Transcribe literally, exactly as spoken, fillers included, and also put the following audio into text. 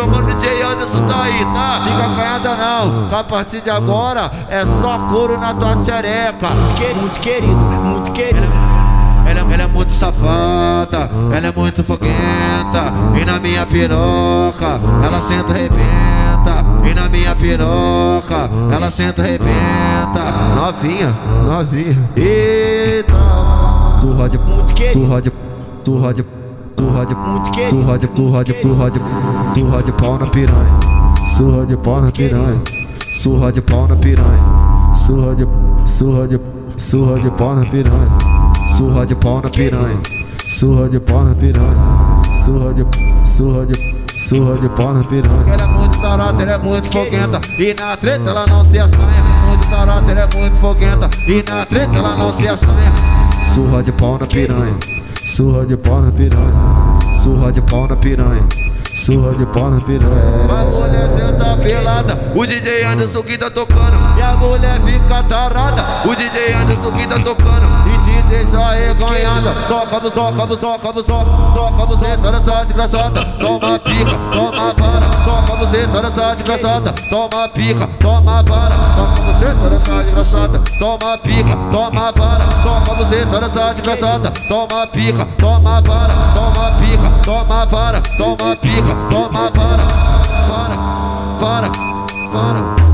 meu mano D J Anderson tá aí, tá? Fica acanhada não, que a partir de agora é só couro na tua xereca. Muito querido, muito querido, muito querido. Ela, ela é muito safada, ela é muito foguenta. E na minha piroca, ela senta arrebenta. E na minha piroca, ela senta arrebenta. Novinha, novinha. Então, tu roda, muito querido, tu roda, tu roda, tu roda, muito querido, tu roda, tu roda, tu roda, tu roda de pau na piranha. Surra de pau na piranha. Surra de pau na piranha. Surra de, surra de, surra de pau na piranha. Surra de pau na piranha, surra de pau na piranha, surra de, surra de, surra de pau na piranha. Ela é muito tarada, ela é muito foguenta, e na treta ela não se assanha. Muito tarada, ela é muito foguenta, e na treta ela não se assanha. Surra de pau na piranha, surra de pau na piranha, surra de pau na piranha, surra de pau na piranha. A mulher senta pelada, o D J Anderson que tá tocando, e a mulher fica tarada, o D J Anderson que tá tocando. Deixa reganhada, toca a buzoca, toca a buzoca, toca a buzeta nessa desgraçada, toma pica, toma vara, toca a buzeta nessa desgraçada, toma pica, toma vara, toca a buzeta nessa desgraçada, toma pica, toma vara, toca a buzeta nessa desgraçada, toma pica, toma vara, toma pica, toma vara, toma pica, toma vara, para, para, para.